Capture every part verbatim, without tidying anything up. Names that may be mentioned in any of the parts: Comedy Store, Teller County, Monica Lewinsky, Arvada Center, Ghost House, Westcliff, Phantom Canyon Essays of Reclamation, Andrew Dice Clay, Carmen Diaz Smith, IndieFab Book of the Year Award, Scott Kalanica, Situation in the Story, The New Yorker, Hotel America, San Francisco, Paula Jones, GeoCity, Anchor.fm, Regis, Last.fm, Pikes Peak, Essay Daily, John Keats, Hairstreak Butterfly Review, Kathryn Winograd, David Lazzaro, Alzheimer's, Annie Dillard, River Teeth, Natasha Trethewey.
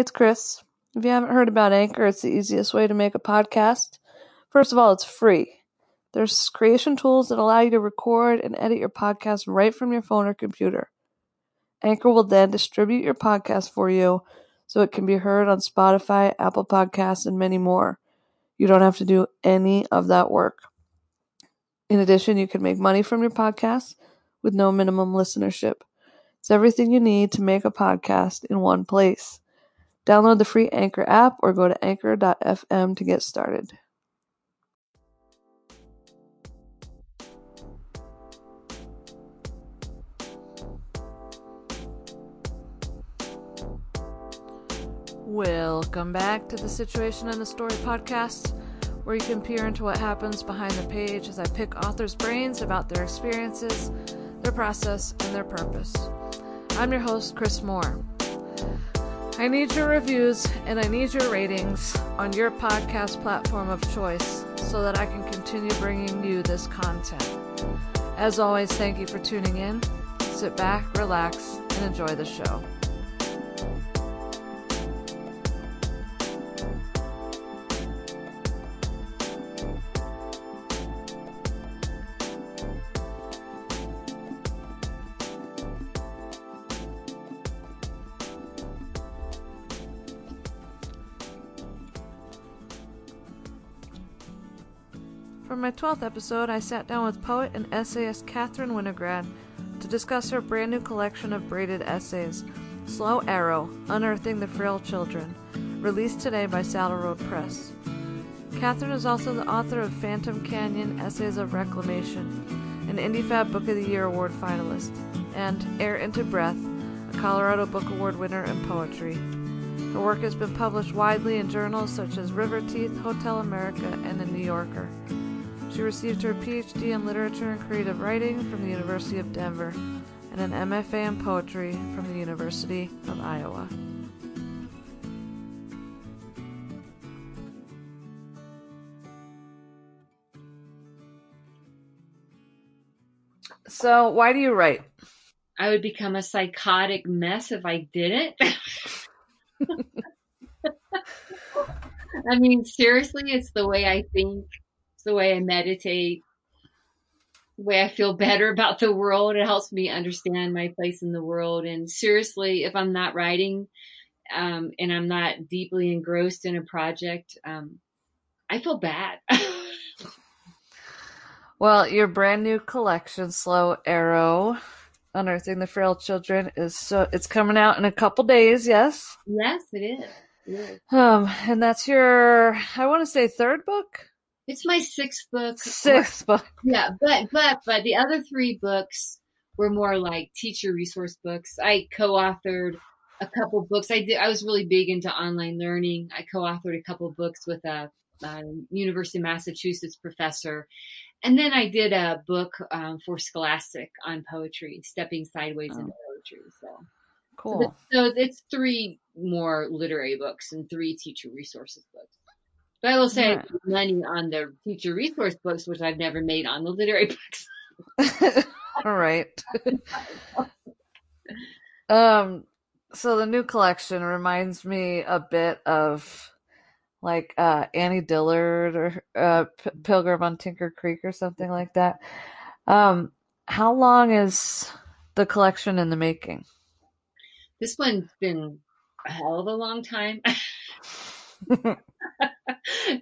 it's Chris. If you haven't heard about Anchor, it's the easiest way to make a podcast. First of all, it's free. There's creation tools that allow you to record and edit your podcast right from your phone or computer. Anchor will then distribute your podcast for you so it can be heard on Spotify, Apple Podcasts, and many more. You don't have to do any of that work. In addition, you can make money from your podcast with no minimum listenership. It's everything you need to make a podcast in one place. Download the free Anchor app or go to anchor dot f m to get started. Welcome back to the Situation in the Story podcast, where you can peer into what happens behind the page as I pick authors' brains about their experiences, their process, and their purpose. I'm your host, Chris Moore. I need your reviews and I need your ratings on your podcast platform of choice so that I can continue bringing you this content. As always, thank you for tuning in. Sit back, relax, and enjoy the show. For my twelfth episode, I sat down with poet and essayist Kathryn Winograd to discuss her brand new collection of braided essays, Slow Arrow, Unearthing the Frail Children, released today by Saddle Road Press. Kathryn is also the author of Phantom Canyon Essays of Reclamation, an IndieFab Book of the Year Award finalist, and Air into Breath, a Colorado Book Award winner in poetry. Her work has been published widely in journals such as River Teeth, Hotel America, and The New Yorker. She received her P H D in Literature and Creative Writing from the University of Denver and an M F A in Poetry from the University of Iowa. So, why do you write? I would become a psychotic mess if I didn't. I mean, seriously, it's the way I think. The way I meditate, the way I feel better about the world. It helps me understand my place in the world. And seriously, if I'm not writing um, and I'm not deeply engrossed in a project, um, I feel bad. Well, your brand new collection, Slow Arrow, Unearthing the Frail Children, is so it's coming out in a couple days. Yes. Yes, it is. It is. Um, and that's your, I want to say, third book. It's my sixth book. Sixth book. Yeah, but but but the other three books were more like teacher resource books. I co-authored a couple books. I did. I was really big into online learning. I co-authored a couple books with a, a University of Massachusetts professor, and then I did a book um, for Scholastic on poetry, stepping sideways oh. into poetry. So cool. So, so it's three more literary books and three teacher resources books. But I will say yeah. I put money on the teacher resource books, which I've never made on the literary books. All right. um, so the new collection reminds me a bit of like uh, Annie Dillard or uh, P- Pilgrim on Tinker Creek or something like that. Um, how long is the collection in the making? This one's been a hell of a long time.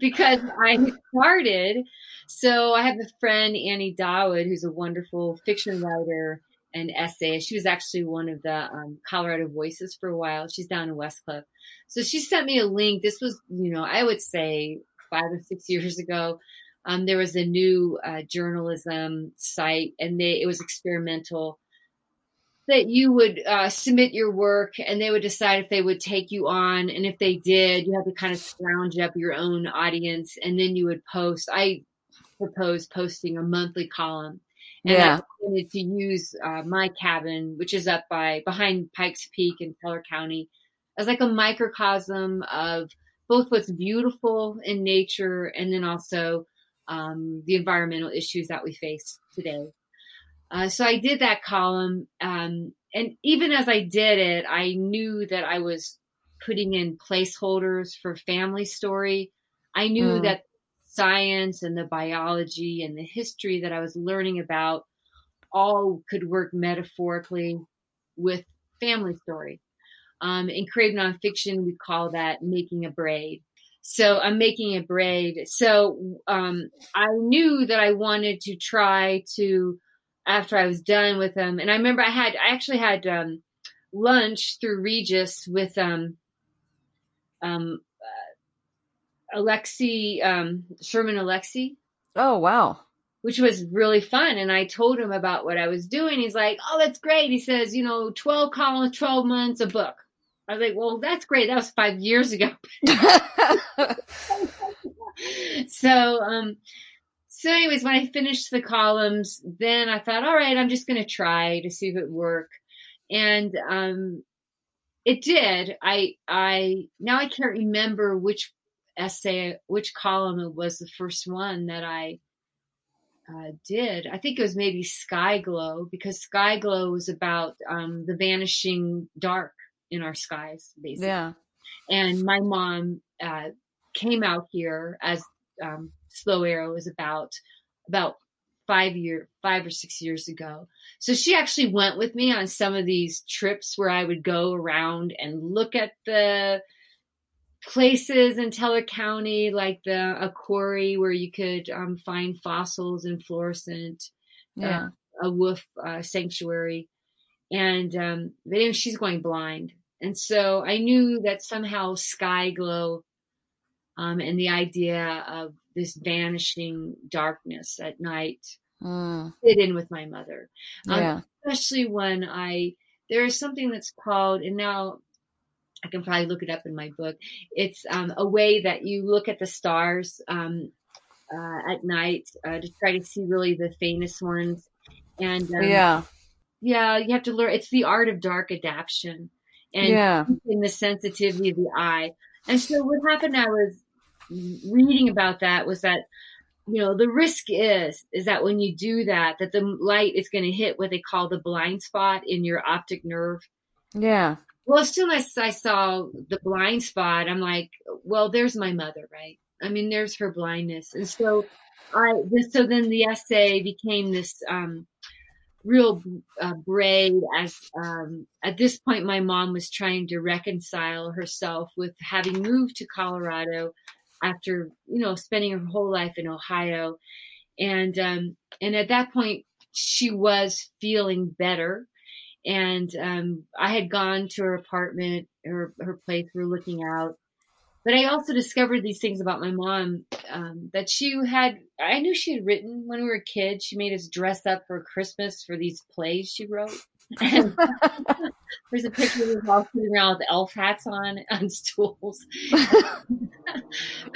Because I started, so I have a friend, Annie Dawid, who's a wonderful fiction writer and essayist. She was actually one of the um, Colorado Voices for a while. She's down in Westcliff. So she sent me a link. This was, you know, I would say five or six years ago. Um, there was a new uh, journalism site, and they, it was experimental. That you would uh, submit your work and they would decide if they would take you on. And if they did, you had to kind of scrounge up your own audience and then you would post. I proposed posting a monthly column. And yeah. I wanted to use uh, my cabin, which is up by behind Pikes Peak in Teller County, as like a microcosm of both what's beautiful in nature and then also um, the environmental issues that we face today. Uh, so I did that column. Um, and even as I did it, I knew that I was putting in placeholders for family story. I knew mm. that science and the biology and the history that I was learning about all could work metaphorically with family story. Um, in creative nonfiction, we call that making a braid. So I'm making a braid. So um, I knew that I wanted to try to, after I was done with them. And I remember I had, I actually had um, lunch through Regis with um, um, uh, Alexie, um, Sherman Alexie. Oh, wow. Which was really fun. And I told him about what I was doing. He's like, oh, that's great. He says, you know, twelve columns, twelve months, a book. I was like, well, that's great. That was five years ago. so, um, so anyways, when I finished the columns, then I thought, all right, I'm just going to try to see if it worked. And, um, it did. I, I, now I can't remember which essay, which column it was the first one that I, uh, did. I think it was maybe Sky Glow, because Sky Glow was about, um, the vanishing dark in our skies, basically. Yeah. And my mom uh, came out here as um, Slow Arrow is about about five year, five or six years ago. So she actually went with me on some of these trips where I would go around and look at the places in Teller County, like the a quarry where you could um, find fossils in Florissant, yeah. uh, a wolf uh, sanctuary. And um, they, she's going blind. And so I knew that somehow Sky Glow um, and the idea of this vanishing darkness at night mm. fit in with my mother. Yeah. Um, especially when I, there is something that's called, and now I can probably look it up in my book. It's um, a way that you look at the stars um, uh, at night uh, to try to see really the faintest ones. And um, yeah. Yeah, you have to learn. It's the art of dark adaptation, and yeah. in the sensitivity of the eye. And so what happened, I was reading about that, was that, you know, the risk is, is that when you do that, that the light is going to hit what they call the blind spot in your optic nerve. Yeah. Well, as soon as I saw the blind spot, I'm like, well, there's my mother, right? I mean, there's her blindness. And so I, so then the essay became this, um, real uh, braid as um, at this point, my mom was trying to reconcile herself with having moved to Colorado after, you know, spending her whole life in Ohio. And, um, and at that point she was feeling better. And um, I had gone to her apartment, her, her place, we were looking out. But I also discovered these things about my mom um, that she had, I knew she had written when we were kids. She made us dress up for Christmas for these plays she wrote. And there's a picture of us all sitting around with elf hats on, on stools. But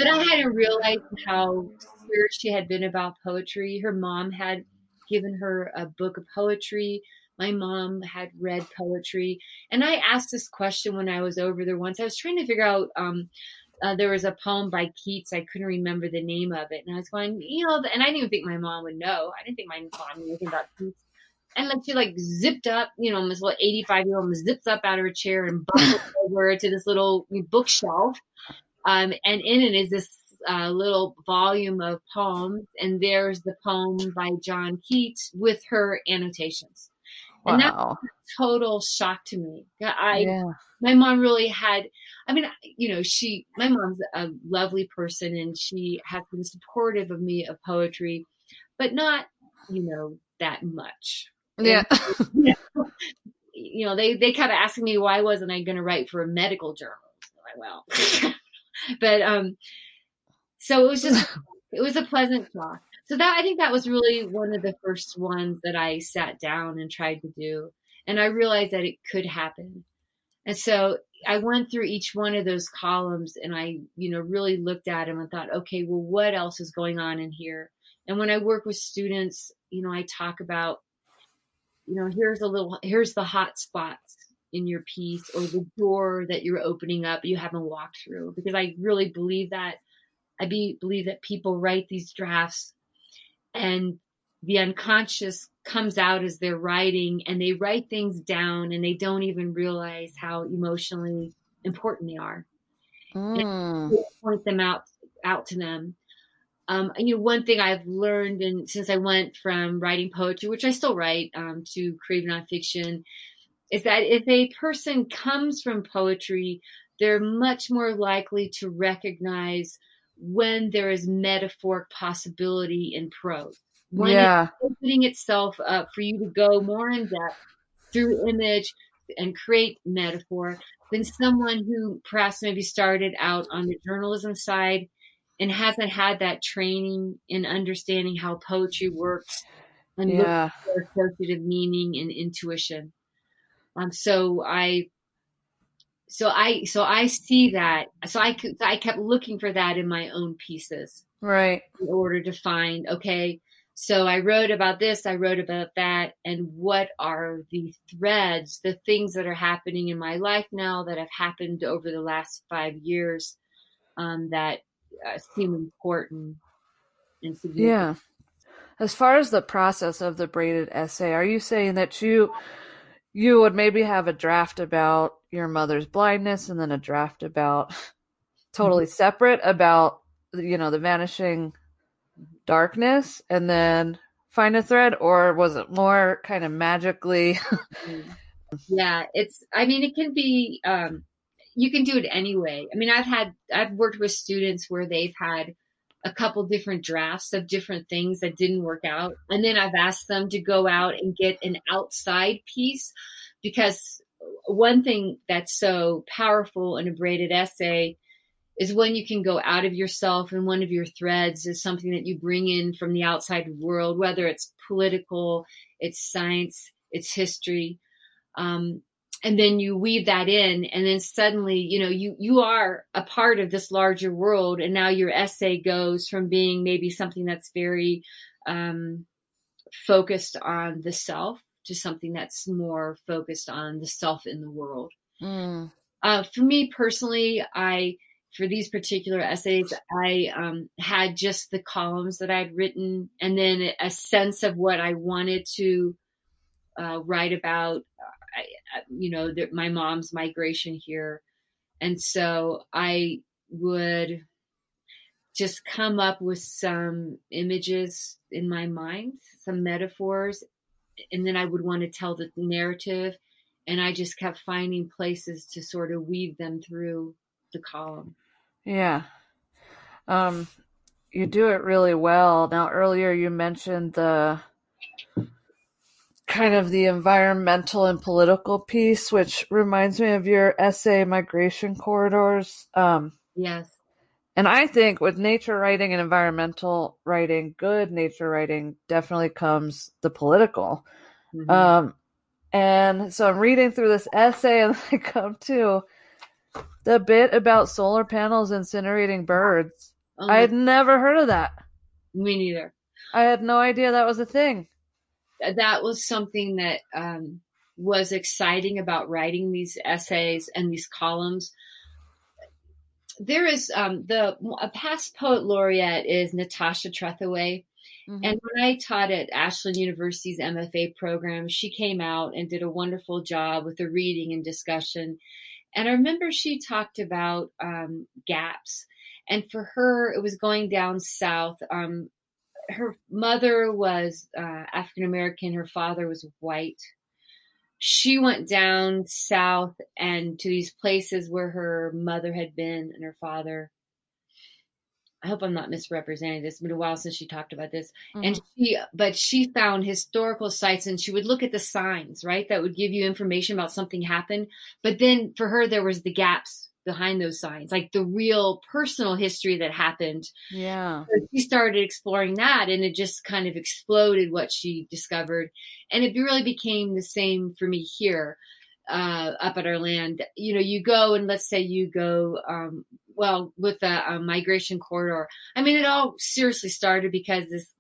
I hadn't realized how serious she had been about poetry. Her mom had given her a book of poetry. My mom had read poetry. And I asked this question when I was over there once. I was trying to figure out, um, uh, there was a poem by Keats. I couldn't remember the name of it. And I was going, you know, and I didn't even think my mom would know. I didn't think my mom knew anything about Keats. And like she like zipped up, you know, this little eighty-five-year-old zips up out of her chair and buckled over to this little bookshelf. Um, and in it is this uh, little volume of poems. And there's the poem by John Keats with her annotations. And wow. That was a total shock to me. I, yeah. My mom really had, I mean, you know, she, my mom's a lovely person and she has been supportive of me of poetry, but not, you know, that much. Yeah. And, you know, you know, they, they kept asking me, why wasn't I going to write for a medical journal? Well, but, um, so it was just, it was a pleasant shock. So that, I think that was really one of the first ones that I sat down and tried to do. And I realized that it could happen. And so I went through each one of those columns and I, you know, really looked at them and thought, okay, well, what else is going on in here? And when I work with students, you know, I talk about, you know, here's a little, here's the hot spots in your piece or the door that you're opening up you haven't walked through, because I really believe that. I be, believe that people write these drafts and the unconscious comes out as they're writing, and they write things down and they don't even realize how emotionally important they are. Mm. And point them out, out to them. Um, and, you know, one thing I've learned, and since I went from writing poetry, which I still write, um, to creative nonfiction, is that if a person comes from poetry, they're much more likely to recognize when there is metaphoric possibility in prose. When yeah. it's opening itself up for you to go more in depth through image and create metaphor than someone who perhaps maybe started out on the journalism side and hasn't had that training in understanding how poetry works and yeah. looking for associative meaning and intuition. Um, so I, so I, so I see that. So I, so I kept looking for that in my own pieces, right? In order to find, okay, so I wrote about this, I wrote about that, and what are the threads, the things that are happening in my life now that have happened over the last five years, um, that uh, seem important and significant. Yeah. As far as the process of the braided essay, are you saying that you? You would maybe have a draft about your mother's blindness and then a draft about totally separate about, you know, the vanishing darkness and then find a thread, or was it more kind of magically? Yeah, it's, I mean, it can be, um, you can do it anyway. I mean, I've had, I've worked with students where they've had a couple different drafts of different things that didn't work out. And then I've asked them to go out and get an outside piece, because one thing that's so powerful in a braided essay is when you can go out of yourself, and one of your threads is something that you bring in from the outside world, whether it's political, it's science, it's history. Um, And then you weave that in, and then suddenly, you know, you, you are a part of this larger world. And now your essay goes from being maybe something that's very um, focused on the self to something that's more focused on the self in the world. Mm. Uh, for me personally, I, for these particular essays, I um, had just the columns that I'd written, and then a sense of what I wanted to uh, write about. I, you know, the, my mom's migration here. And so I would just come up with some images in my mind, some metaphors, and then I would want to tell the narrative. And I just kept finding places to sort of weave them through the column. Yeah. Um, you do it really well. Now, earlier you mentioned the kind of the environmental and political piece, which reminds me of your essay, Migration Corridors. Um, yes. And I think with nature writing and environmental writing, good nature writing, definitely comes the political. Mm-hmm. Um, and so I'm reading through this essay, and I come to the bit about solar panels incinerating birds. Oh, I had never heard of that. Me neither. I had no idea that was a thing. That was something that um, was exciting about writing these essays and these columns. There is um, the a past poet laureate is Natasha Trethewey. Mm-hmm. And when I taught at Ashland University's M F A program, she came out and did a wonderful job with the reading and discussion. And I remember she talked about um, gaps. And for her, it was going down south. Um, Her mother was uh, African-American. Her father was white. She went down south and to these places where her mother had been and her father. I hope I'm not misrepresenting this. It's been a while since she talked about this. Mm-hmm. And she, but she found historical sites, and she would look at the signs, right? That would give you information about something happened. But then for her, there was the gaps behind those signs, like the real personal history that happened. Yeah. So she started exploring that, and it just kind of exploded what she discovered. And it really became the same for me here, uh, up at our land. You know, you go and let's say you go, um, well, with a, a migration corridor. I mean, it all seriously started because this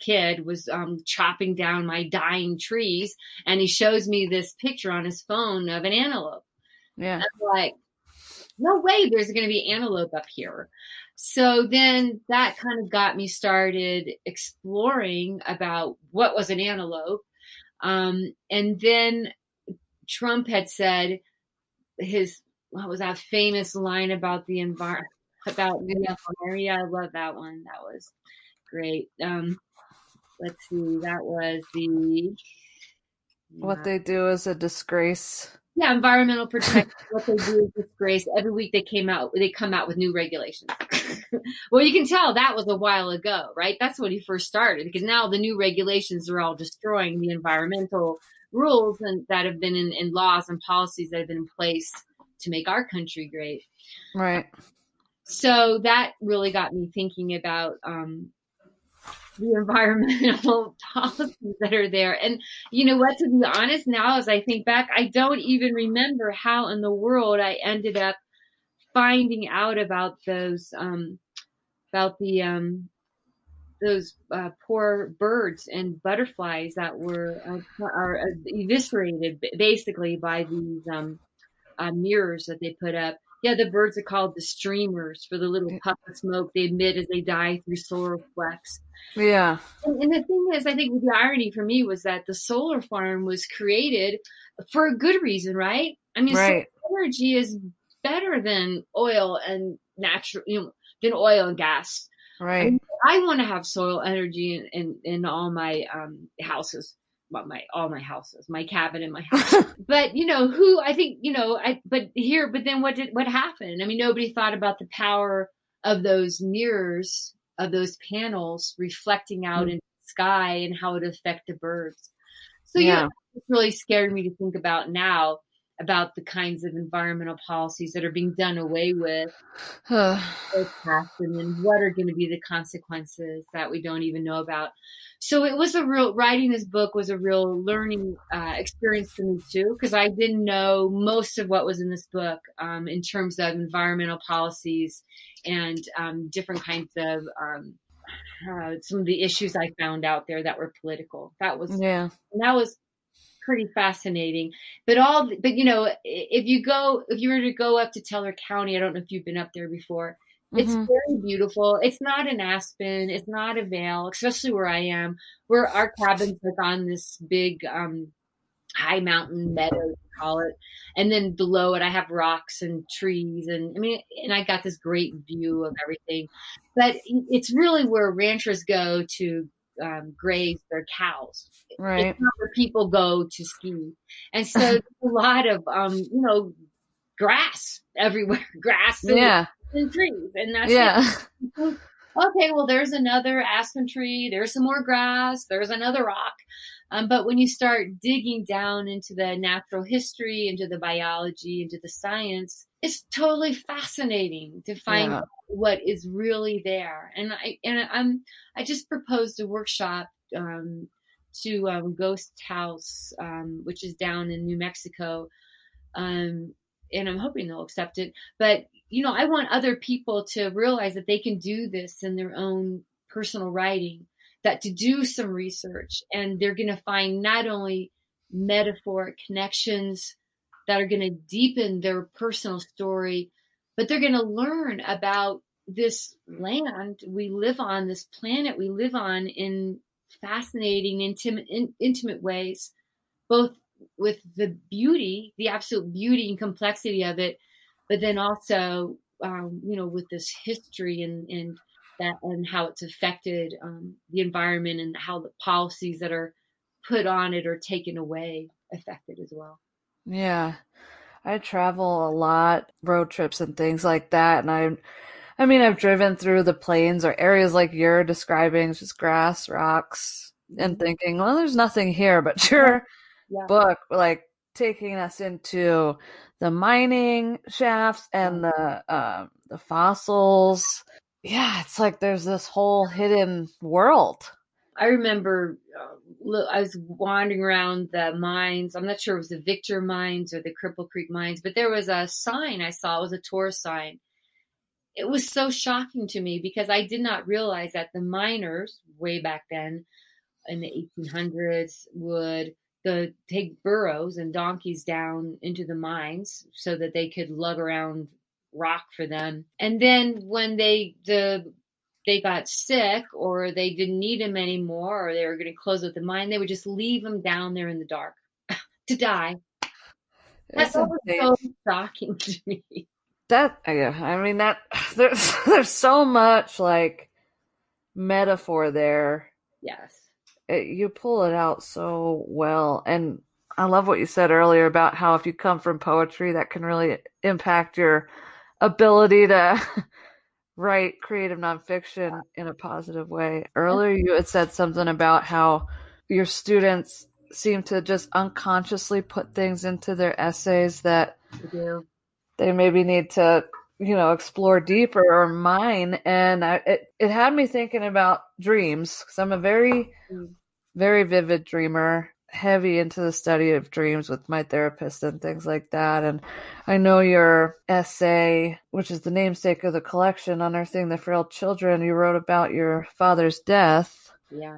kid was um, chopping down my dying trees, and he shows me this picture on his phone of an antelope. Yeah. And I'm like, no way there's going to be antelope up here. So then that kind of got me started exploring about what was an antelope. Um, and then Trump had said his what was that famous line about the environment, about the area? I love that one. That was great. Um, let's see. That was the. Yeah. What they do is a disgrace. Yeah, environmental protection. What they do is disgrace. Every week they came out, they come out with new regulations. Well, you can tell that was a while ago, right? That's when he first started, because now the new regulations are all destroying the environmental rules and that have been in, in laws and policies that have been in place to make our country great. Right. So that really got me thinking about um, the environmental policies that are there. And you know what, to be honest, now as I think back, I don't even remember how in the world I ended up finding out about those, um, about the, um, those uh, poor birds and butterflies that were uh, are eviscerated basically by these um, uh, mirrors that they put up. Yeah, the birds are called the streamers for the little puff of smoke they emit as they die through solar flex. Yeah. And, and the thing is, I think the irony for me was that the solar farm was created for a good reason, right? I mean, right. Solar energy is better than oil and natural, you know, than oil and gas. Right. I mean, I want to have solar energy in, in, in all my um, houses. Well, my all my houses, my cabin and my house. But you know who I think you know. I but here, but then what did what happened? I mean, nobody thought about the power of those mirrors, of those panels reflecting out mm-hmm. in the sky and how it affected the birds. So yeah, you know, it really scared me to think about now about the kinds of environmental policies that are being done away with, and then what are going to be the consequences that we don't even know about. So it was a real, writing this book was a real learning uh, experience for me too, because I didn't know most of what was in this book um, in terms of environmental policies and um, different kinds of um, uh, some of the issues I found out there that were political. That was yeah, that was. pretty fascinating, but all, but you know, if you go, if you were to go up to Teller County, I don't know if you've been up there before. It's mm-hmm. very beautiful. It's not an aspen. It's not a vale, especially where I am, where our cabin's like on this big, um, high mountain meadow, you call it. And then below it, I have rocks and trees. And I mean, and I got this great view of everything, but it's really where ranchers go to Um, graze their cows. Right. It's not where people go to ski. And so there's a lot of, um, you know, grass everywhere, grass and, yeah. and trees. And that's yeah. it. Okay, well, there's another aspen tree. There's some more grass. There's another rock. Um, but when you start digging down into the natural history, into the biology, into the science, it's totally fascinating to find yeah. what is really there. And I and I'm I just proposed a workshop um, to um, Ghost House, um, which is down in New Mexico, um, and I'm hoping they'll accept it. But you know, I want other people to realize that they can do this in their own personal writing. That to do some research, and they're going to find not only metaphoric connections that are going to deepen their personal story, but they're going to learn about this land we live on, this planet we live on, in fascinating, intimate, in, intimate ways, both with the beauty, the absolute beauty and complexity of it, but then also, um, you know, with this history and, and that and how it's affected um, the environment and how the policies that are put on it or taken away affect it as well. Yeah. I travel a lot, road trips and things like that. And I, I mean, I've driven through the plains or areas like you're describing, just grass, rocks, and thinking, well, there's nothing here, but your yeah. book, like taking us into the mining shafts and the, uh, the fossils. Yeah, it's like there's this whole hidden world. I remember uh, I was wandering around the mines. I'm not sure it was the Victor mines or the Cripple Creek mines, but there was a sign I saw. It was a tourist sign. It was so shocking to me because I did not realize that the miners way back then in the eighteen hundreds would the, take burros and donkeys down into the mines so that they could lug around rock for them, and then when they the they got sick or they didn't need them anymore or they were going to close up the mine, they would just leave them down there in the dark to die. That's so shocking to me. That, yeah, I mean, that there's there's so much like metaphor there. Yes, it, you pull it out so well, and I love what you said earlier about how if you come from poetry, that can really impact your ability to write creative nonfiction in a positive way. Earlier, you had said something about how your students seem to just unconsciously put things into their essays that they maybe need to, you know, explore deeper or mine. And I, it, it had me thinking about dreams, because I'm a very, very vivid dreamer, heavy into the study of dreams with my therapist and things like that. And I know your essay, which is the namesake of the collection, Unearthing the Frail Children, you wrote about your father's death. Yeah.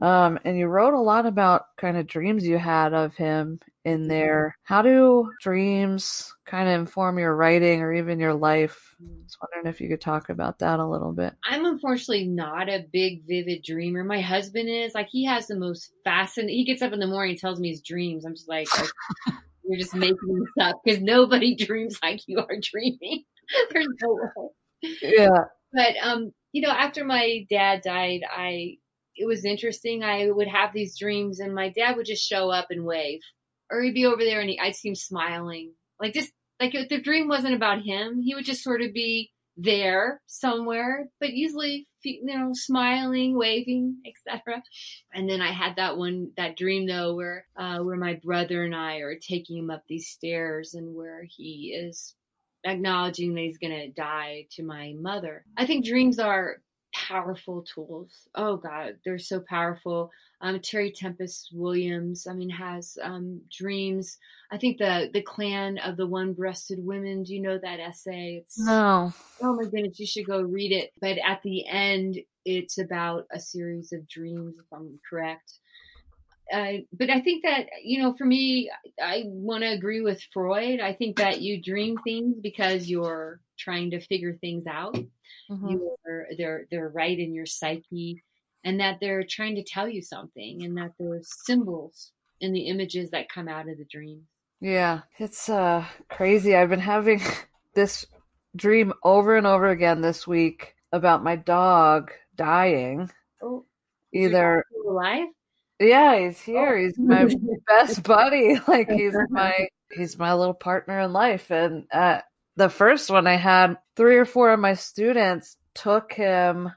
Um, and you wrote a lot about kind of dreams you had of him in there. How do dreams kind of inform your writing or even your life? I was wondering if you could talk about that a little bit. I'm unfortunately not a big vivid dreamer. My husband is like, he has the most fascinating, he gets up in the morning and tells me his dreams. I'm just like, like you're just making this up, because nobody dreams like you are dreaming. There's no way. Yeah. But, um, you know, after my dad died, I, it was interesting. I would have these dreams and my dad would just show up and wave, or he'd be over there and he, I'd see him smiling. Like just like if the dream wasn't about him, he would just sort of be there somewhere, but usually, you know, smiling, waving, et cetera. And then I had that one, that dream though, where, uh, where my brother and I are taking him up these stairs and where he is acknowledging that he's going to die to my mother. I think dreams are powerful tools. Oh God, they're so powerful. Um, Terry Tempest Williams, I mean, has um, dreams. I think the the Clan of the One-Breasted Women. Do you know that essay? It's, no. Oh my goodness, you should go read it. But at the end, it's about a series of dreams, if I'm correct. Uh, but I think that, you know, for me, I want to agree with Freud. I think that you dream things because you're trying to figure things out. Mm-hmm. You are, they're, they're right in your psyche, and that they're trying to tell you something, and that there are symbols in the images that come out of the dream. Yeah. It's uh, crazy. I've been having this dream over and over again this week about my dog dying. Oh, either alive. Yeah. He's here. Oh. He's my best buddy. Like he's my, he's my little partner in life. And, uh, the first one I had, three or four of my students took him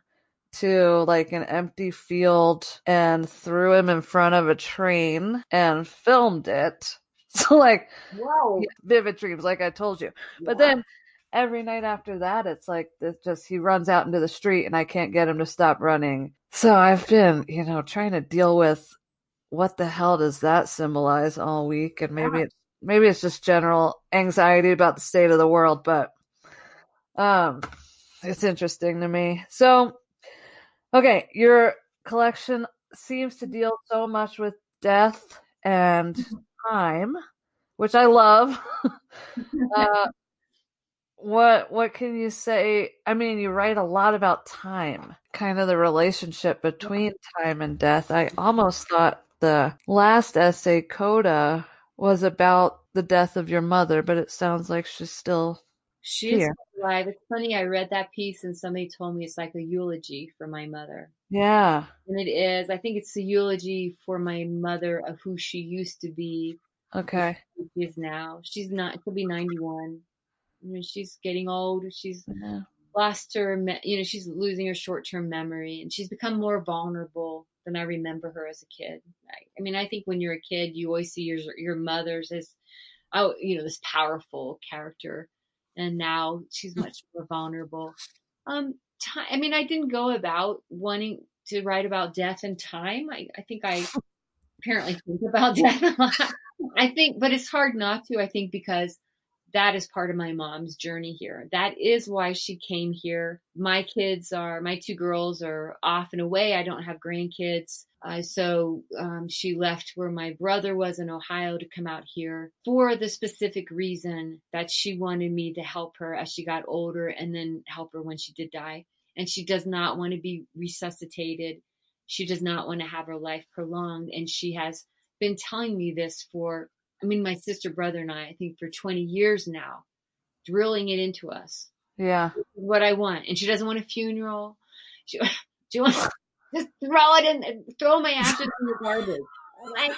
to like an empty field and threw him in front of a train and filmed it. So like, whoa, vivid dreams, like I told you. But yeah. Then every night after that, it's like it's just he runs out into the street and I can't get him to stop running. So I've been, you know, trying to deal with what the hell does that symbolize all week, and maybe yeah. it's Maybe it's just general anxiety about the state of the world, but um, it's interesting to me. So, okay, your collection seems to deal so much with death and time, which I love. uh, what what can you say? I mean, you write a lot about time, kind of the relationship between time and death. I almost thought the last essay, Coda, was about the death of your mother, but it sounds like she's still she's here. Alive. It's funny. I read that piece and somebody told me it's like a eulogy for my mother. Yeah. And it is. I think it's a eulogy for my mother of who she used to be. Okay. Who she is now. She's not, she'll be ninety-one. I mean, she's getting old. She's yeah. lost her, you know, she's losing her short-term memory, and she's become more vulnerable than I remember her as a kid. I, I mean, I think when you're a kid, you always see your your mother's as, oh, you know, this powerful character, and now she's much more vulnerable. Um, time, I mean, I didn't go about wanting to write about death and time. I, I think I apparently think about death a lot. I think, but it's hard not to. I think because that is part of my mom's journey here. That is why she came here. My kids are, my two girls are off and away. I don't have grandkids. Uh, so um, she left where my brother was in Ohio to come out here for the specific reason that she wanted me to help her as she got older, and then help her when she did die. And she does not want to be resuscitated. She does not want to have her life prolonged. And she has been telling me this for I mean, my sister, brother, and I, I think for twenty years now, drilling it into us. Yeah. What I want. And she doesn't want a funeral. She, she wants just throw it in and throw my ashes in the garbage. I'm like,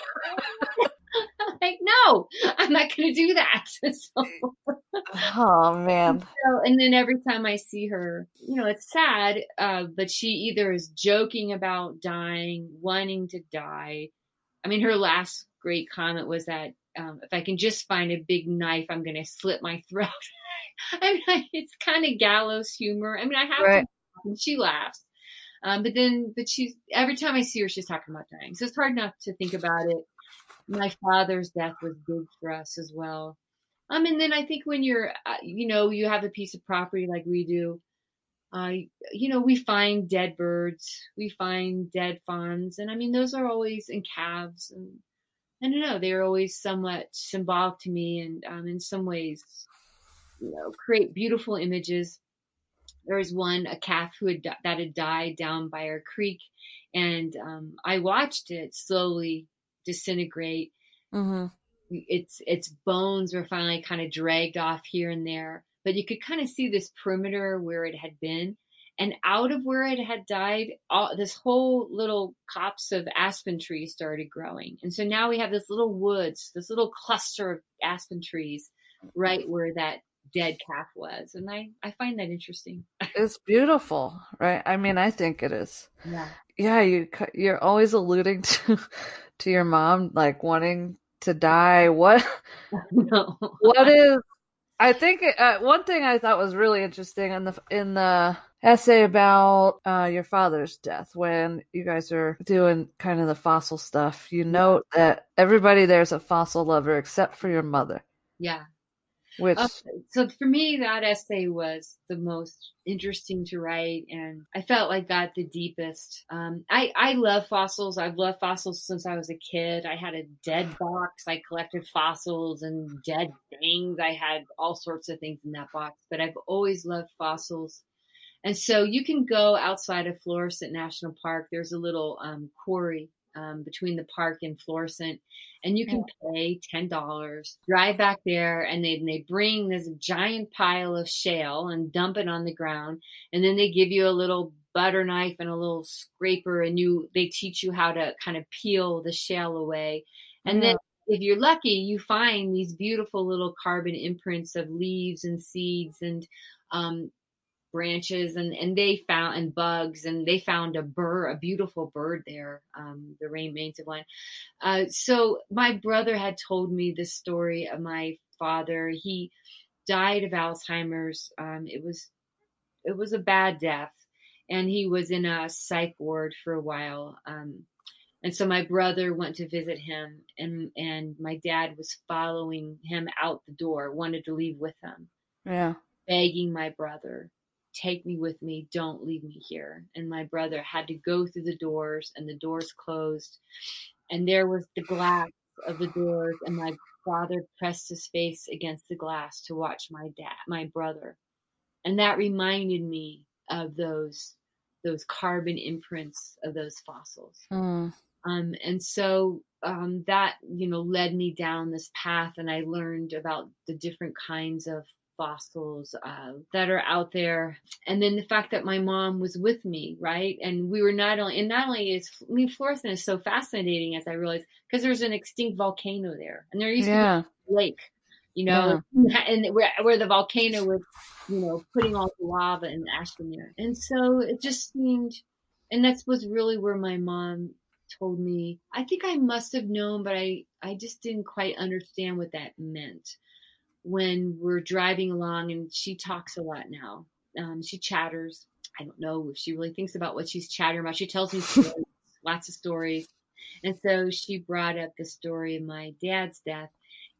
I'm like, no, I'm not going to do that. So, oh, man. So, and then every time I see her, you know, it's sad, uh, but she either is joking about dying, wanting to die. I mean, her last great comment was that um, if I can just find a big knife, I'm going to slit my throat. I mean, it's kind of gallows humor. I mean, I have right. to laugh, and she laughs. Um, but then, but she's, every time I see her, she's talking about dying. So it's hard enough to think about it. My father's death was big for us as well. Um, and then I think when you're, uh, you know, you have a piece of property like we do, uh, you know, we find dead birds, we find dead fawns. And I mean, those are always, and calves, and I don't know, they're always somewhat symbolic to me. And, um, in some ways, you know, create beautiful images. There was one, a calf who had, that had died down by our creek. And, um, I watched it slowly disintegrate. Mm-hmm. Its, its bones were finally kind of dragged off here and there, but you could kind of see this perimeter where it had been, and out of where it had died, all this whole little copse of aspen trees started growing. And so now we have this little woods, this little cluster of aspen trees right where that dead calf was. And I, I find that interesting. It's beautiful, right? I mean, I think it is. Yeah. Yeah. You, you're always alluding to, to your mom, like wanting to die. What, no. what is, I think uh, one thing I thought was really interesting in the, in the essay about uh, your father's death, when you guys are doing kind of the fossil stuff, you note that everybody there's a fossil lover except for your mother. Yeah. Which uh, so for me, that essay was the most interesting to write, and I felt like got the deepest. Um, I I love fossils. I've loved fossils since I was a kid. I had a dead box. I collected fossils and dead things. I had all sorts of things in that box, but I've always loved fossils. And so you can go outside of Florissant National Park. There's a little um, quarry Um, between the park and Florissant, and you can pay ten dollars, drive back there, and they, and they bring this giant pile of shale and dump it on the ground. And then they give you a little butter knife and a little scraper, and you, they teach you how to kind of peel the shale away. And yeah. then if you're lucky, you find these beautiful little carbon imprints of leaves and seeds and, um, branches and, and they found, and bugs, and they found a bird, a beautiful bird there, um, the remains of one. Uh, so my brother had told me this story of my father. He died of Alzheimer's. Um, it was, it was a bad death, and he was in a psych ward for a while. Um, and so my brother went to visit him, and, and my dad was following him out the door, wanted to leave with him. Yeah. Begging my brother, take me with me, don't leave me here. And my brother had to go through the doors, and the doors closed, and there was the glass of the doors, and my father pressed his face against the glass to watch my dad, my brother. And that reminded me of those, those carbon imprints of those fossils. Mm. Um, and so um, that, you know, led me down this path, and I learned about the different kinds of fossils uh, that are out there. And then the fact that my mom was with me, right? And we were not only, and not only is, I mean, Florissant is so fascinating, as I realized, because there's an extinct volcano there, and there used yeah. to be a lake, you know, yeah. and where, where the volcano was, you know, putting all the lava and ash in there. And so it just seemed, and that's was really where my mom told me, I think I must have known, but I, I just didn't quite understand what that meant. When we're driving along, and she talks a lot now. Um, she chatters. I don't know if she really thinks about what she's chattering about. She tells me stories, lots of stories. And so she brought up the story of my dad's death.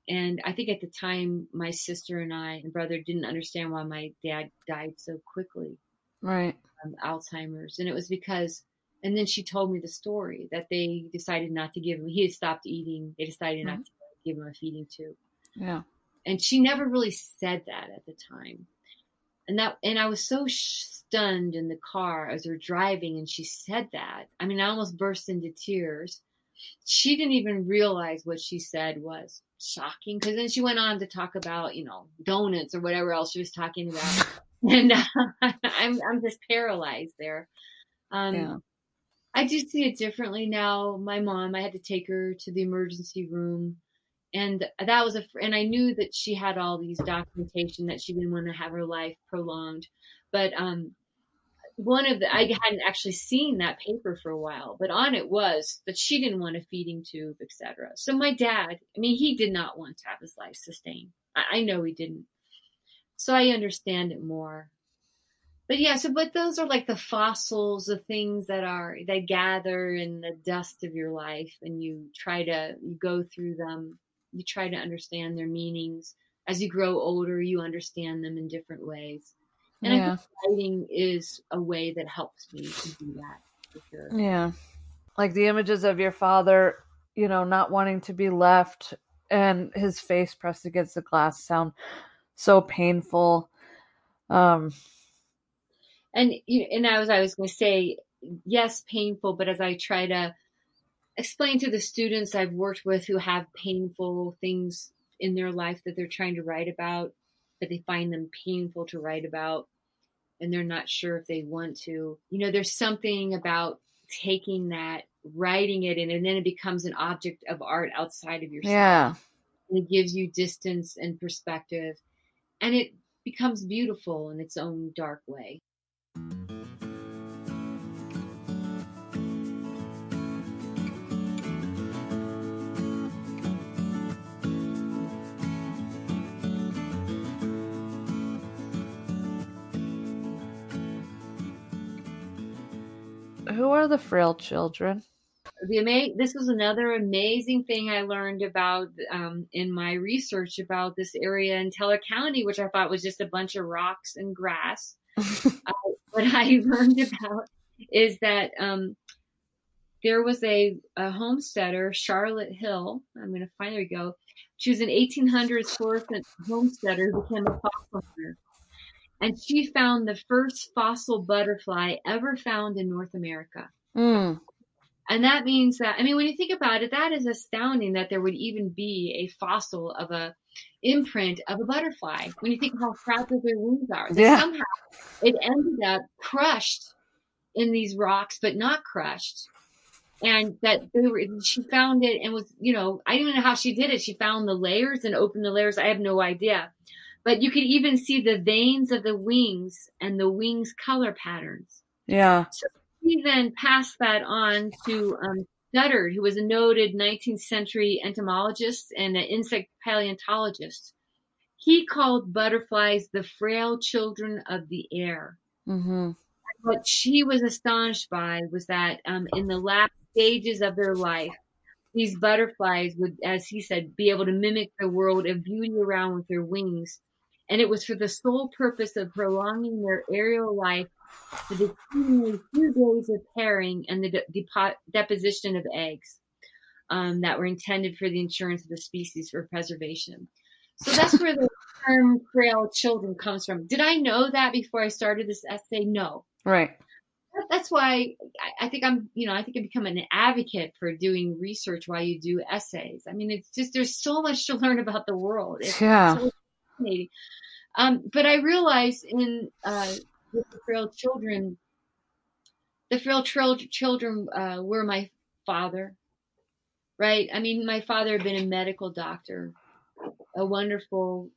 And I think at the time, my sister and I and brother didn't understand why my dad died so quickly. Right. From Alzheimer's. And it was because, and then she told me the story that they decided not to give him, he had stopped eating. They decided mm-hmm. not to give him a feeding tube. Yeah. And she never really said that at the time. And that, and I was so sh- stunned in the car as we were driving, and she said that. I mean, I almost burst into tears. She didn't even realize what she said was shocking, because then she went on to talk about, you know, donuts or whatever else she was talking about. And uh, I'm I'm just paralyzed there. Um, yeah. I do see it differently now. My mom, I had to take her to the emergency room, and that was a, and I knew that she had all these documentation that she didn't want to have her life prolonged. But um, one of the, I hadn't actually seen that paper for a while, but on it was that she didn't want a feeding tube, et cetera. So my dad, I mean, he did not want to have his life sustained. I, I know he didn't. So I understand it more. But yeah, so, but those are like the fossils, the things that are, that gather in the dust of your life, and you try to you go through them. You try to understand their meanings. As you grow older, you understand them in different ways. And yeah. I think writing is a way that helps me to do that. For sure. Yeah. Like the images of your father, you know, not wanting to be left, and his face pressed against the glass sound so painful. Um, And and I was I was going to say, yes, painful. But as I try to explain to the students I've worked with who have painful things in their life that they're trying to write about, that they find them painful to write about, and they're not sure if they want to, you know, there's something about taking that, writing it in, and then it becomes an object of art outside of yourself. Yeah, and it gives you distance and perspective, and it becomes beautiful in its own dark way. Who are the Frail Children? The ama- this was another amazing thing I learned about um, in my research about this area in Teller County, which I thought was just a bunch of rocks and grass. uh, what I learned about is that um, there was a, a homesteader, Charlotte Hill. I'm going to find, there we go. She was an eighteen hundreds Florissant homesteader who became a fossil hunter. And she found the first fossil butterfly ever found in North America. Mm. And that means that, I mean, when you think about it, that is astounding that there would even be a fossil of a imprint of a butterfly. When you think of how fragile their wings are, that yeah. somehow it ended up crushed in these rocks, but not crushed. And that they were, she found it and was, you know, I don't know how she did it. She found the layers and opened the layers. I have no idea. But you could even see the veins of the wings and the wings' color patterns. Yeah. So he then passed that on to um, Duddard, who was a noted nineteenth century entomologist and an insect paleontologist. He called butterflies the frail children of the air. Mm-hmm. What she was astonished by was that um, in the last stages of their life, these butterflies would, as he said, be able to mimic the world of beauty around with their wings. And it was for the sole purpose of prolonging their aerial life for the few days of pairing and the de- de- deposition of eggs um, that were intended for the insurance of the species for preservation. So that's where the term frail children comes from. Did I know that before I started this essay? No. Right. That's why I think I'm, you know, I think I've become an advocate for doing research while you do essays. I mean, it's just, there's so much to learn about the world. It's yeah. so fascinating. Um, but I realize in uh, with the frail children, the frail tra- children uh, were my father, right? I mean, my father had been a medical doctor, a wonderful,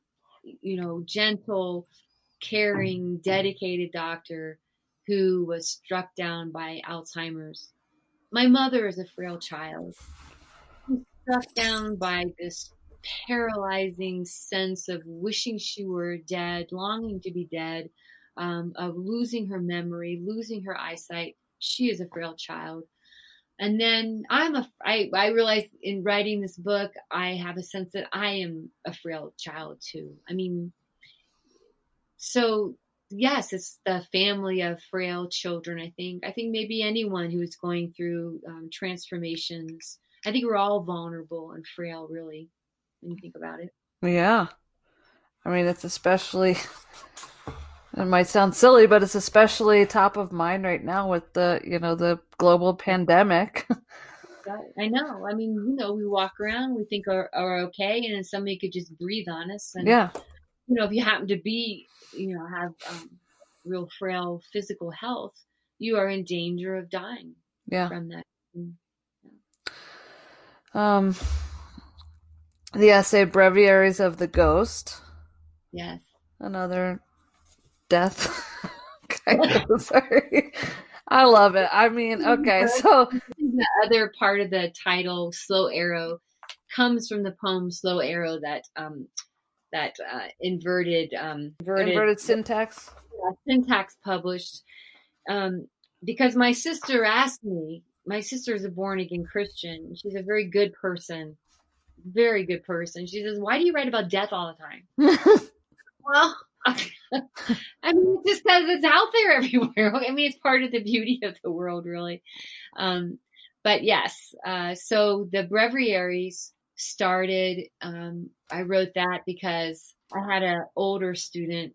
you know, gentle, caring, dedicated doctor who was struck down by Alzheimer's. My mother is a frail child, who's struck down by this paralyzing sense of wishing she were dead, longing to be dead, um, of losing her memory, losing her eyesight. She is a frail child. And then I'm a, I, I realized in writing this book, I have a sense that I am a frail child too. I mean, so yes, it's the family of frail children, I think. I think maybe anyone who is going through um, transformations. I think we're all vulnerable and frail, really, when you think about it. Yeah. I mean, it's especially, it might sound silly, but it's especially top of mind right now with the, you know, the global pandemic. exciting. I know. I mean, you know, we walk around, we think are, are okay, and somebody could just breathe on us. And, yeah. You know, if you happen to be, you know, have um, real frail physical health, you are in danger of dying yeah. from that. Um, the essay Breviaries of the Ghost. Yes. Another death. kind of, sorry. I love it. I mean, okay, so the other part of the title, Slow Arrow, comes from the poem Slow Arrow, that um that uh, inverted um inverted, inverted syntax uh, syntax published. Um, because my sister asked me, my sister is a born again Christian. She's a very good person, very good person. She says, "Why do you write about death all the time?" Well, I mean, it's just because it's out there everywhere. I mean, it's part of the beauty of the world, really. Um, but yes, uh, so the breviaries started. Um, I wrote that because I had an older student,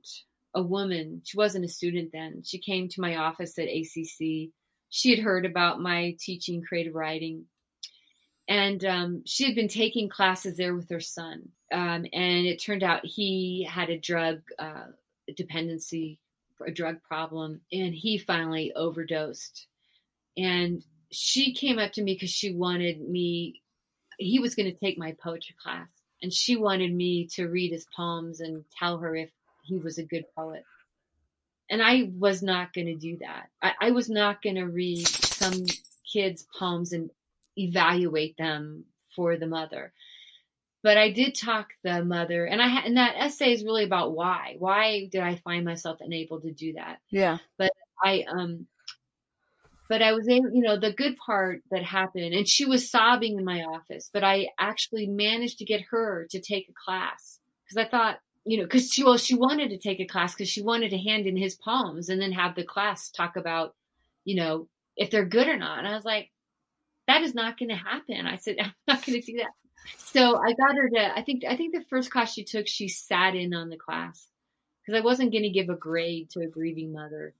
a woman. She wasn't a student then. She came to my office at A C C. She had heard about my teaching creative writing. And um, she had been taking classes there with her son. Um, and it turned out he had a drug uh, dependency, a drug problem, and he finally overdosed. And she came up to me because she wanted me, he was going to take my poetry class, and she wanted me to read his poems and tell her if he was a good poet. And I was not going to do that. I, I was not going to read some kid's poems and evaluate them for the mother. But I did talk the mother, and I ha- and that essay is really about why. Why did I find myself unable to do that? Yeah. But I um, but I was able. You know, the good part that happened, and she was sobbing in my office. But I actually managed to get her to take a class because I thought, you know, because she well, she wanted to take a class because she wanted to hand in his poems and then have the class talk about, you know, if they're good or not. And I was like, that is not going to happen. I said, I'm not going to do that. So I got her to, I think, I think the first class she took, she sat in on the class because I wasn't going to give a grade to a grieving mother,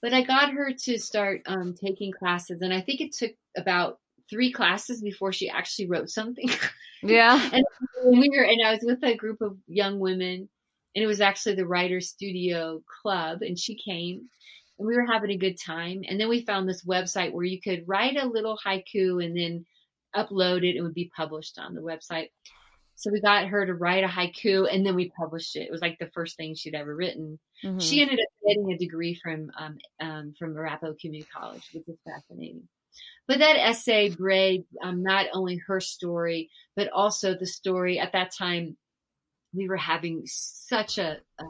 but I got her to start um, taking classes. And I think it took about three classes before she actually wrote something. Yeah. and we were, and I was with a group of young women, and it was actually the Writer's Studio Club, and she came. And we were having a good time. And then we found this website where you could write a little haiku and then upload it. It would be published on the website. So we got her to write a haiku, and then we published it. It was like the first thing she'd ever written. Mm-hmm. She ended up getting a degree from um, um, from Arapahoe Community College, which is fascinating. But that essay braved um, not only her story, but also the story. At that time, we were having such a... Uh,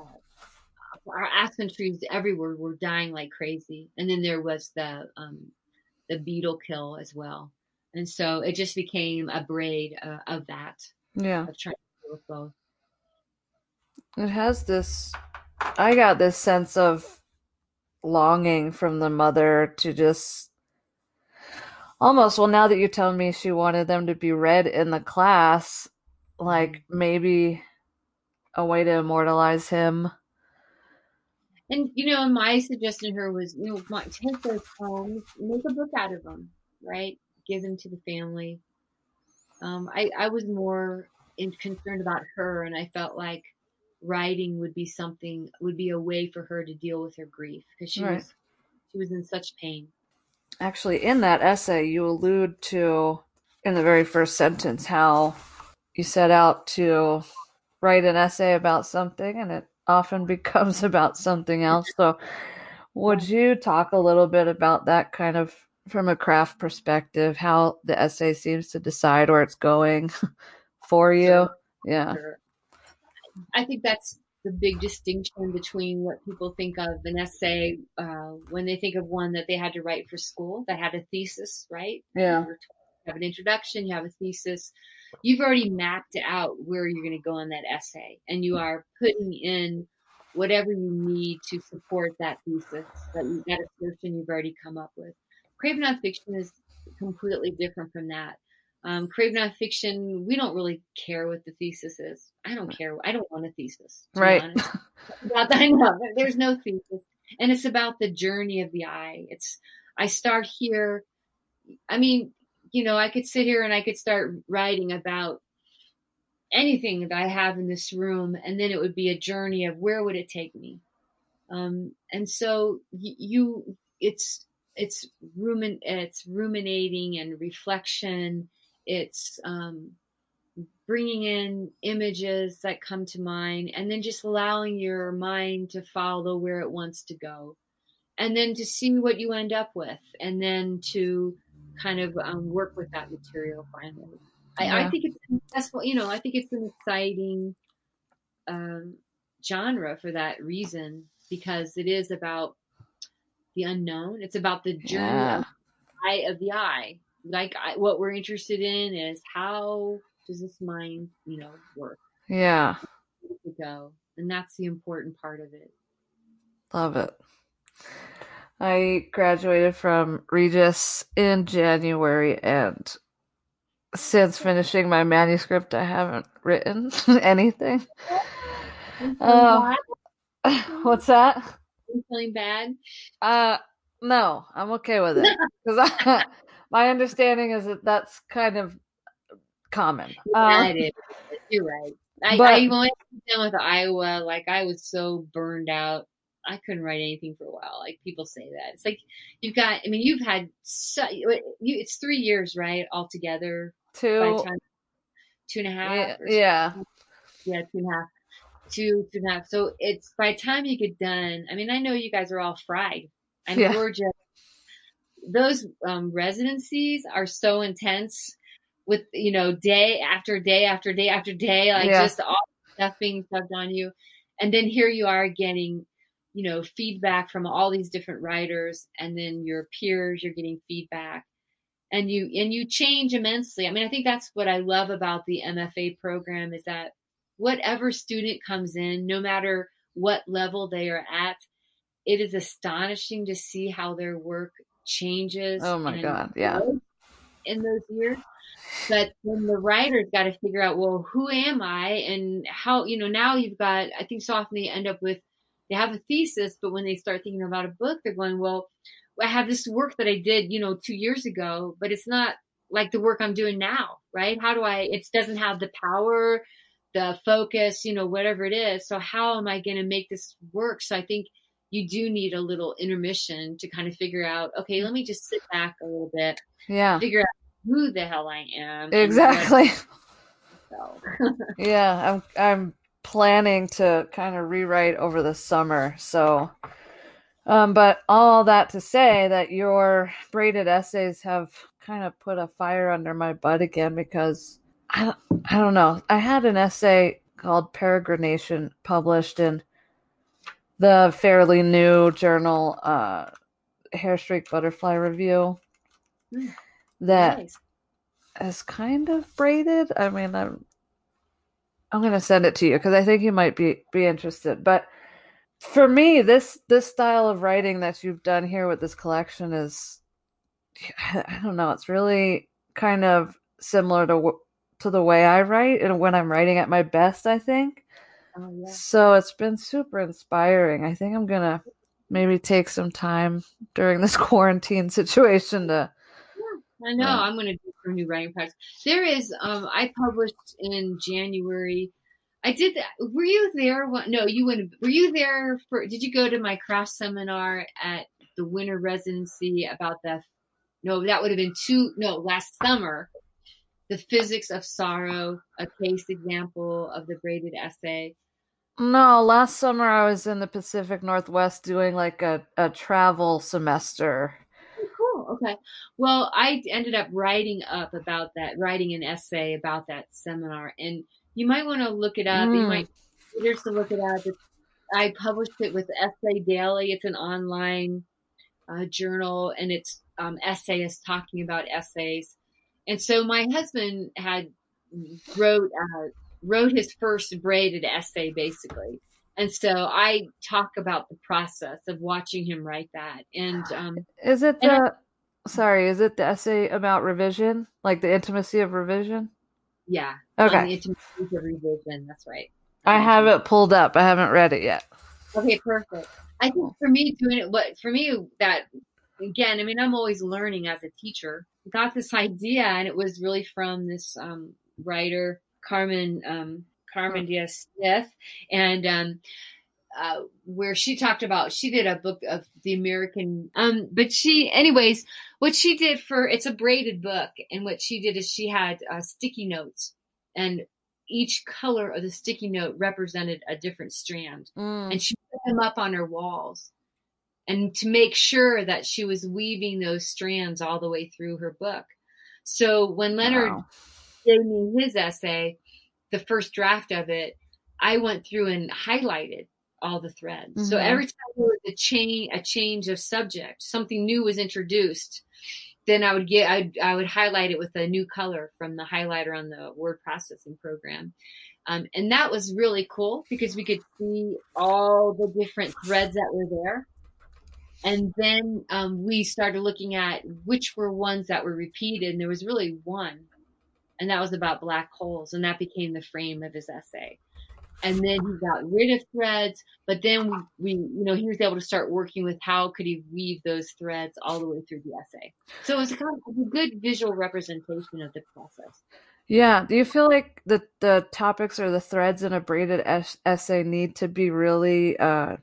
our aspen trees everywhere were dying like crazy. And then there was the, um, the beetle kill as well. And so it just became a braid uh, of that. Yeah. Of trying to deal with both. It has this, I got this sense of longing from the mother to just almost, well, now that you tell me she wanted them to be read in the class, like maybe a way to immortalize him. And, you know, my suggestion to her was, you know, take those poems, make a book out of them, right? Give them to the family. Um, I, I was more in, concerned about her, and I felt like writing would be something, would be a way for her to deal with her grief, because she, right. was, she was in such pain. Actually, in that essay, you allude to, in the very first sentence, how you set out to write an essay about something, and it often becomes about something else. So would you talk a little bit about that, kind of from a craft perspective, how the essay seems to decide where it's going for you? Sure. Yeah. Sure. I think that's the big distinction between what people think of an essay uh, when they think of one that they had to write for school, that had a thesis, right? Yeah. You have an introduction, you have a thesis. You've already mapped out where you're going to go in that essay, and you are putting in whatever you need to support that thesis, that, that assertion you've already come up with. Creative nonfiction is completely different from that. Um, creative nonfiction, we don't really care what the thesis is. I don't care. I don't want a thesis. Right. I know. There's no thesis. And it's about the journey of the eye. It's, I start here. I mean, you know, I could sit here and I could start writing about anything that I have in this room, and then it would be a journey of where would it take me. Um, and so y- you, it's, it's rumin, it's ruminating and reflection. It's, um, bringing in images that come to mind, and then just allowing your mind to follow where it wants to go, and then to see what you end up with, and then to kind of um, work with that material finally. Yeah. I, I think it's successful, you know, I think it's an exciting um, genre for that reason, because it is about the unknown. It's about the journey yeah. of the eye of the eye. Like I, what we're interested in is how does this mind, you know, work? Yeah. To go. And that's the important part of it. Love it. I graduated from Regis in January, and since finishing my manuscript, I haven't written anything. Uh, what's that? Are you feeling bad? Uh, no, I'm okay with it. Because my understanding is that that's kind of common. Yeah, um, it is. You're right. I, but, I went down with Iowa. Like, I was so burned out. I couldn't write anything for a while. Like, people say that. It's like, you've got, I mean, you've had, so, you, it's three years, right? Altogether. Two. Time, two and a half. Yeah. Yeah, two and a half. Two, two and a half. So it's, by the time you get done, I mean, I know you guys are all fried. I'm yeah. gorgeous. Those um, residencies are so intense with, you know, day after day after day after day, like yeah. just all stuff being stuffed on you. And then here you are getting, you know, feedback from all these different writers, and then your peers, you're getting feedback, and you, and you change immensely. I mean, I think that's what I love about the M F A program, is that whatever student comes in, no matter what level they are at, it is astonishing to see how their work changes. Oh my God. Yeah. In those years. But then the writer's got to figure out, well, who am I? And how, you know, now you've got, I think so often they end up with, they have a thesis, but when they start thinking about a book, they're going, well, I have this work that I did, you know, two years ago, but it's not like the work I'm doing now, right? How do I, it doesn't have the power, the focus, you know, whatever it is. So how am I going to make this work? So I think you do need a little intermission to kind of figure out, okay, let me just sit back a little bit. Yeah. Figure out who the hell I am. Exactly. So. yeah. I'm, I'm, planning to kind of rewrite over the summer. So, um, but all that to say that your braided essays have kind of put a fire under my butt again, because I don't, I don't know. I had an essay called Peregrination published in the fairly new journal, uh, Hairstreak Butterfly Review, mm, that nice. Is kind of braided. I mean, I'm, I'm going to send it to you because I think you might be, be interested. But for me, this this style of writing that you've done here with this collection is, I don't know, it's really kind of similar to to the way I write and when I'm writing at my best, I think. Oh, yeah. So it's been super inspiring. I think I'm going to maybe take some time during this quarantine situation to... I know. I'm going to do some new writing projects. There is, um, I published in January. I did that. Were you there? No, you wouldn't. Were you there for, did you go to my craft seminar at the winter residency about the, no, that would have been two, no, last summer, The Physics of Sorrow, a case example of the braided essay? No, last summer I was in the Pacific Northwest doing like a, a travel semester. Okay. Well, I ended up writing up about that, writing an essay about that seminar. And you might want to look it up. Mm. You might there's to look it up. It's, I published it with Essay Daily. It's an online uh, journal, and it's um, essayists talking about essays. And so my husband had wrote uh, wrote his first braided essay, basically. And so I talk about the process of watching him write that. And um, is it the... I, Sorry, is it the essay about revision? Like the intimacy of revision? Yeah. Okay. The intimacy of revision, that's right. I have it pulled up. I haven't read it yet. Okay, perfect. I think for me doing it what for me that again, I mean, I'm always learning as a teacher. Got this idea, and it was really from this um, writer, Carmen um, Carmen Diaz Smith, and um, uh, where she talked about, she did a book of the American, um, but she, anyways, what she did for, it's a braided book, and what she did is she had uh, sticky notes, and each color of the sticky note represented a different strand, mm. and she put them up on her walls. And to make sure that she was weaving those strands all the way through her book. So when Leonard wow. gave me his essay, the first draft of it, I went through and highlighted all the threads. Mm-hmm. So every time there was a change, a change of subject, something new was introduced, then I would get, I, I would highlight it with a new color from the highlighter on the word processing program. Um, and that was really cool because we could see all the different threads that were there. And then um, we started looking at which were ones that were repeated. And there was really one. And that was about black holes. And that became the frame of his essay. And then he got rid of threads. But then, we, we, you know, he was able to start working with how could he weave those threads all the way through the essay. So it was a, kind of a good visual representation of the process. Yeah. Do you feel like the, the topics or the threads in a braided es- essay need to be really uh...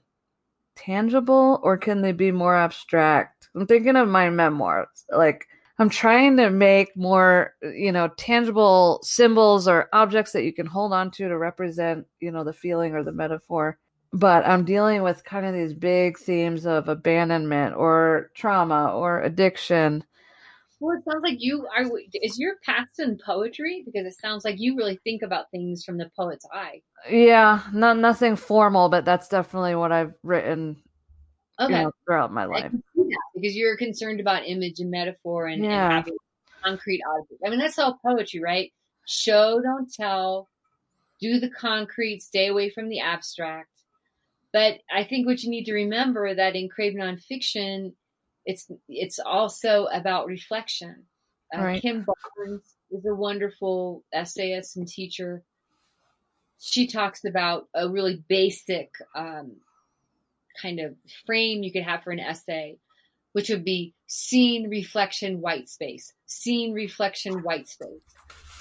tangible, or can they be more abstract? I'm thinking of my memoirs. Like, I'm trying to make more, you know, tangible symbols or objects that you can hold on to to represent, you know, the feeling or the metaphor. But I'm dealing with kind of these big themes of abandonment or trauma or addiction. Well, it sounds like you are, is your passion poetry? Because it sounds like you really think about things from the poet's eye. Yeah, not nothing formal, but that's definitely what I've written okay. you know, throughout my life. I can see that, because you're concerned about image and metaphor and, yeah. and having concrete objects. I mean, that's all poetry, right? Show, don't tell, do the concrete, stay away from the abstract. But I think what you need to remember that in creative nonfiction, It's it's also about reflection. Uh, right. Kim Barnes is a wonderful essayist and teacher. She talks about a really basic um, kind of frame you could have for an essay, which would be scene, reflection, white space. Scene, reflection, white space.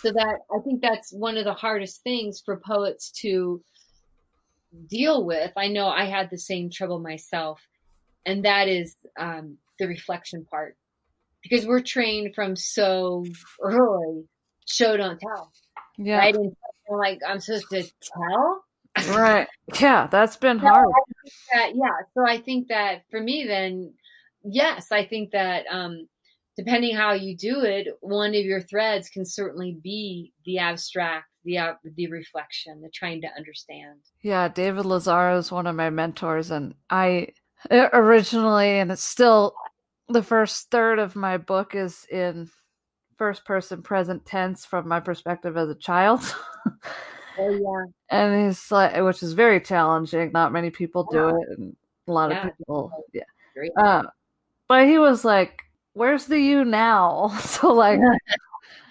So that I think that's one of the hardest things for poets to deal with. I know I had the same trouble myself, and that is um, the reflection part, because we're trained from so early, show, don't tell. Yeah. Right? And so, like, I'm supposed to tell. Right. Yeah. That's been so hard. I think that, yeah. So I think that for me then, yes, I think that um, depending how you do it, one of your threads can certainly be the abstract, the, uh, the reflection, the trying to understand. Yeah. David Lazzaro is one of my mentors, and I, originally, and it's still the first third of my book is in first person present tense from my perspective as a child. Oh yeah. And he's like, which is very challenging. Not many people yeah. do it, and a lot yeah. of people yeah. Uh, but he was like, where's the you now? So like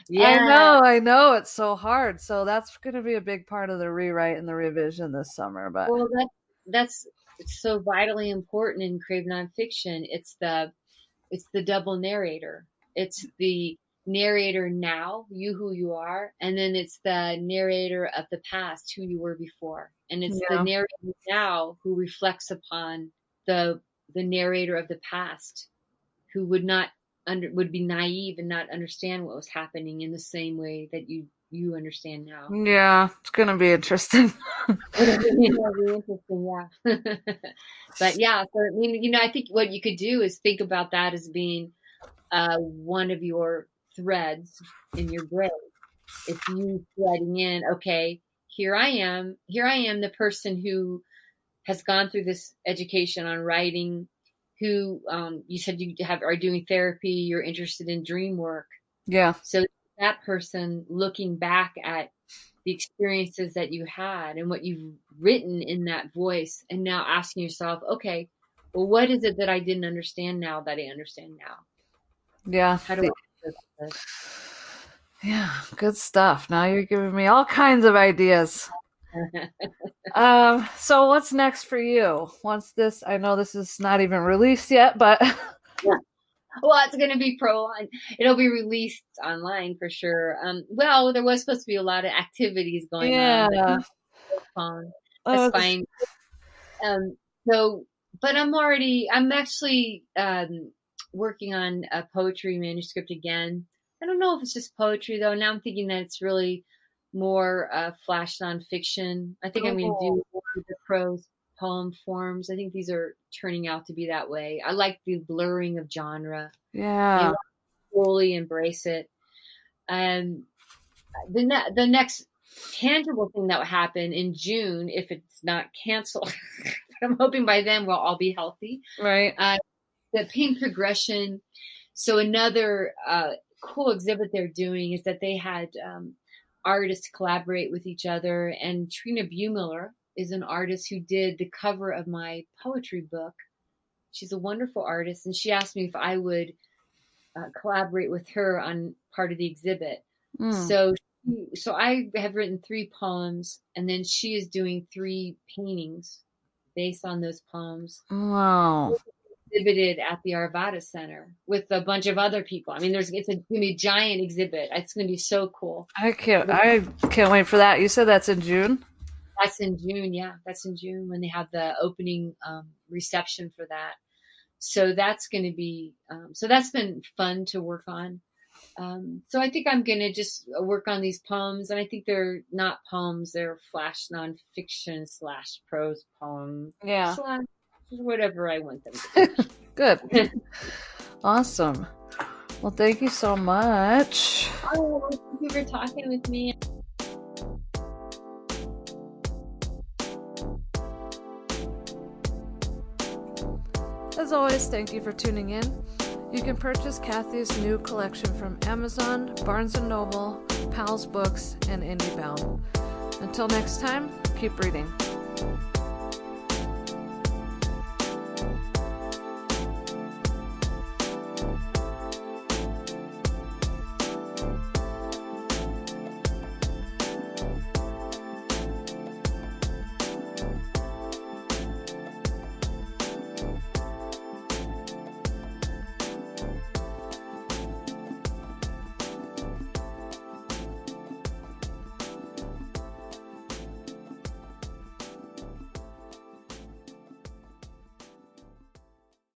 yeah. I know, I know it's so hard. So that's gonna be a big part of the rewrite and the revision this summer. But well that that's it's so vitally important in creative nonfiction. It's the, it's the double narrator. It's the narrator now, you who you are, and then it's the narrator of the past, who you were before. And it's yeah. the narrator now who reflects upon the the narrator of the past, who would not under would be naive and not understand what was happening in the same way that you. you understand now. Yeah, it's gonna be interesting. It'll be interesting, yeah. But yeah, so I mean, you know, I think what you could do is think about that as being uh, one of your threads in your brain. If you threading in, okay, here I am, here I am, the person who has gone through this education on writing, who um, you said you have are doing therapy, you're interested in dream work. Yeah. So that person looking back at the experiences that you had and what you've written in that voice, and now asking yourself, okay, well, what is it that I didn't understand now that I understand now? Yeah. How do the, I do this? Yeah. Good stuff. Now you're giving me all kinds of ideas. um, so what's next for you? Once this, I know this is not even released yet, but yeah. Lots going to be pro on. It'll be released online for sure. Um, well, there was supposed to be a lot of activities going yeah. on. That's oh, fine. Um, so, but I'm already, I'm actually um, working on a poetry manuscript again. I don't know if it's just poetry though. Now I'm thinking that it's really more uh, flash nonfiction. I think oh. I'm going to do the prose poem forms. I think these are turning out to be that way. I like the blurring of genre. Yeah. You know, fully embrace it. Um, the, ne- the next tangible thing that will happen in June, if it's not canceled, but I'm hoping by then we'll all be healthy. Right. Uh, the Pain Progression. So another uh, cool exhibit they're doing is that they had um, artists collaborate with each other. And Trina Buemiller is an artist who did the cover of my poetry book. She's a wonderful artist. And she asked me if I would uh, collaborate with her on part of the exhibit. Mm. So, she, so I have written three poems and then she is doing three paintings based on those poems. Wow. Exhibited at the Arvada Center with a bunch of other people. I mean, there's, it's a, it's gonna be a giant exhibit. It's going to be so cool. I can't, I can't wait for that. You said that's in June? That's in June, yeah. That's in June when they have the opening um, reception for that. So that's going to be, um, so that's been fun to work on. Um, so I think I'm going to just work on these poems, and I think they're not poems; they're flash nonfiction slash prose poems, yeah, slash whatever I want them to be. Good, awesome. Well, thank you so much. Oh, thank you for talking with me. As always, thank you for tuning in. You can purchase Kathy's new collection from Amazon, Barnes and Noble, Powell's Books, and IndieFab. Until next time, keep reading.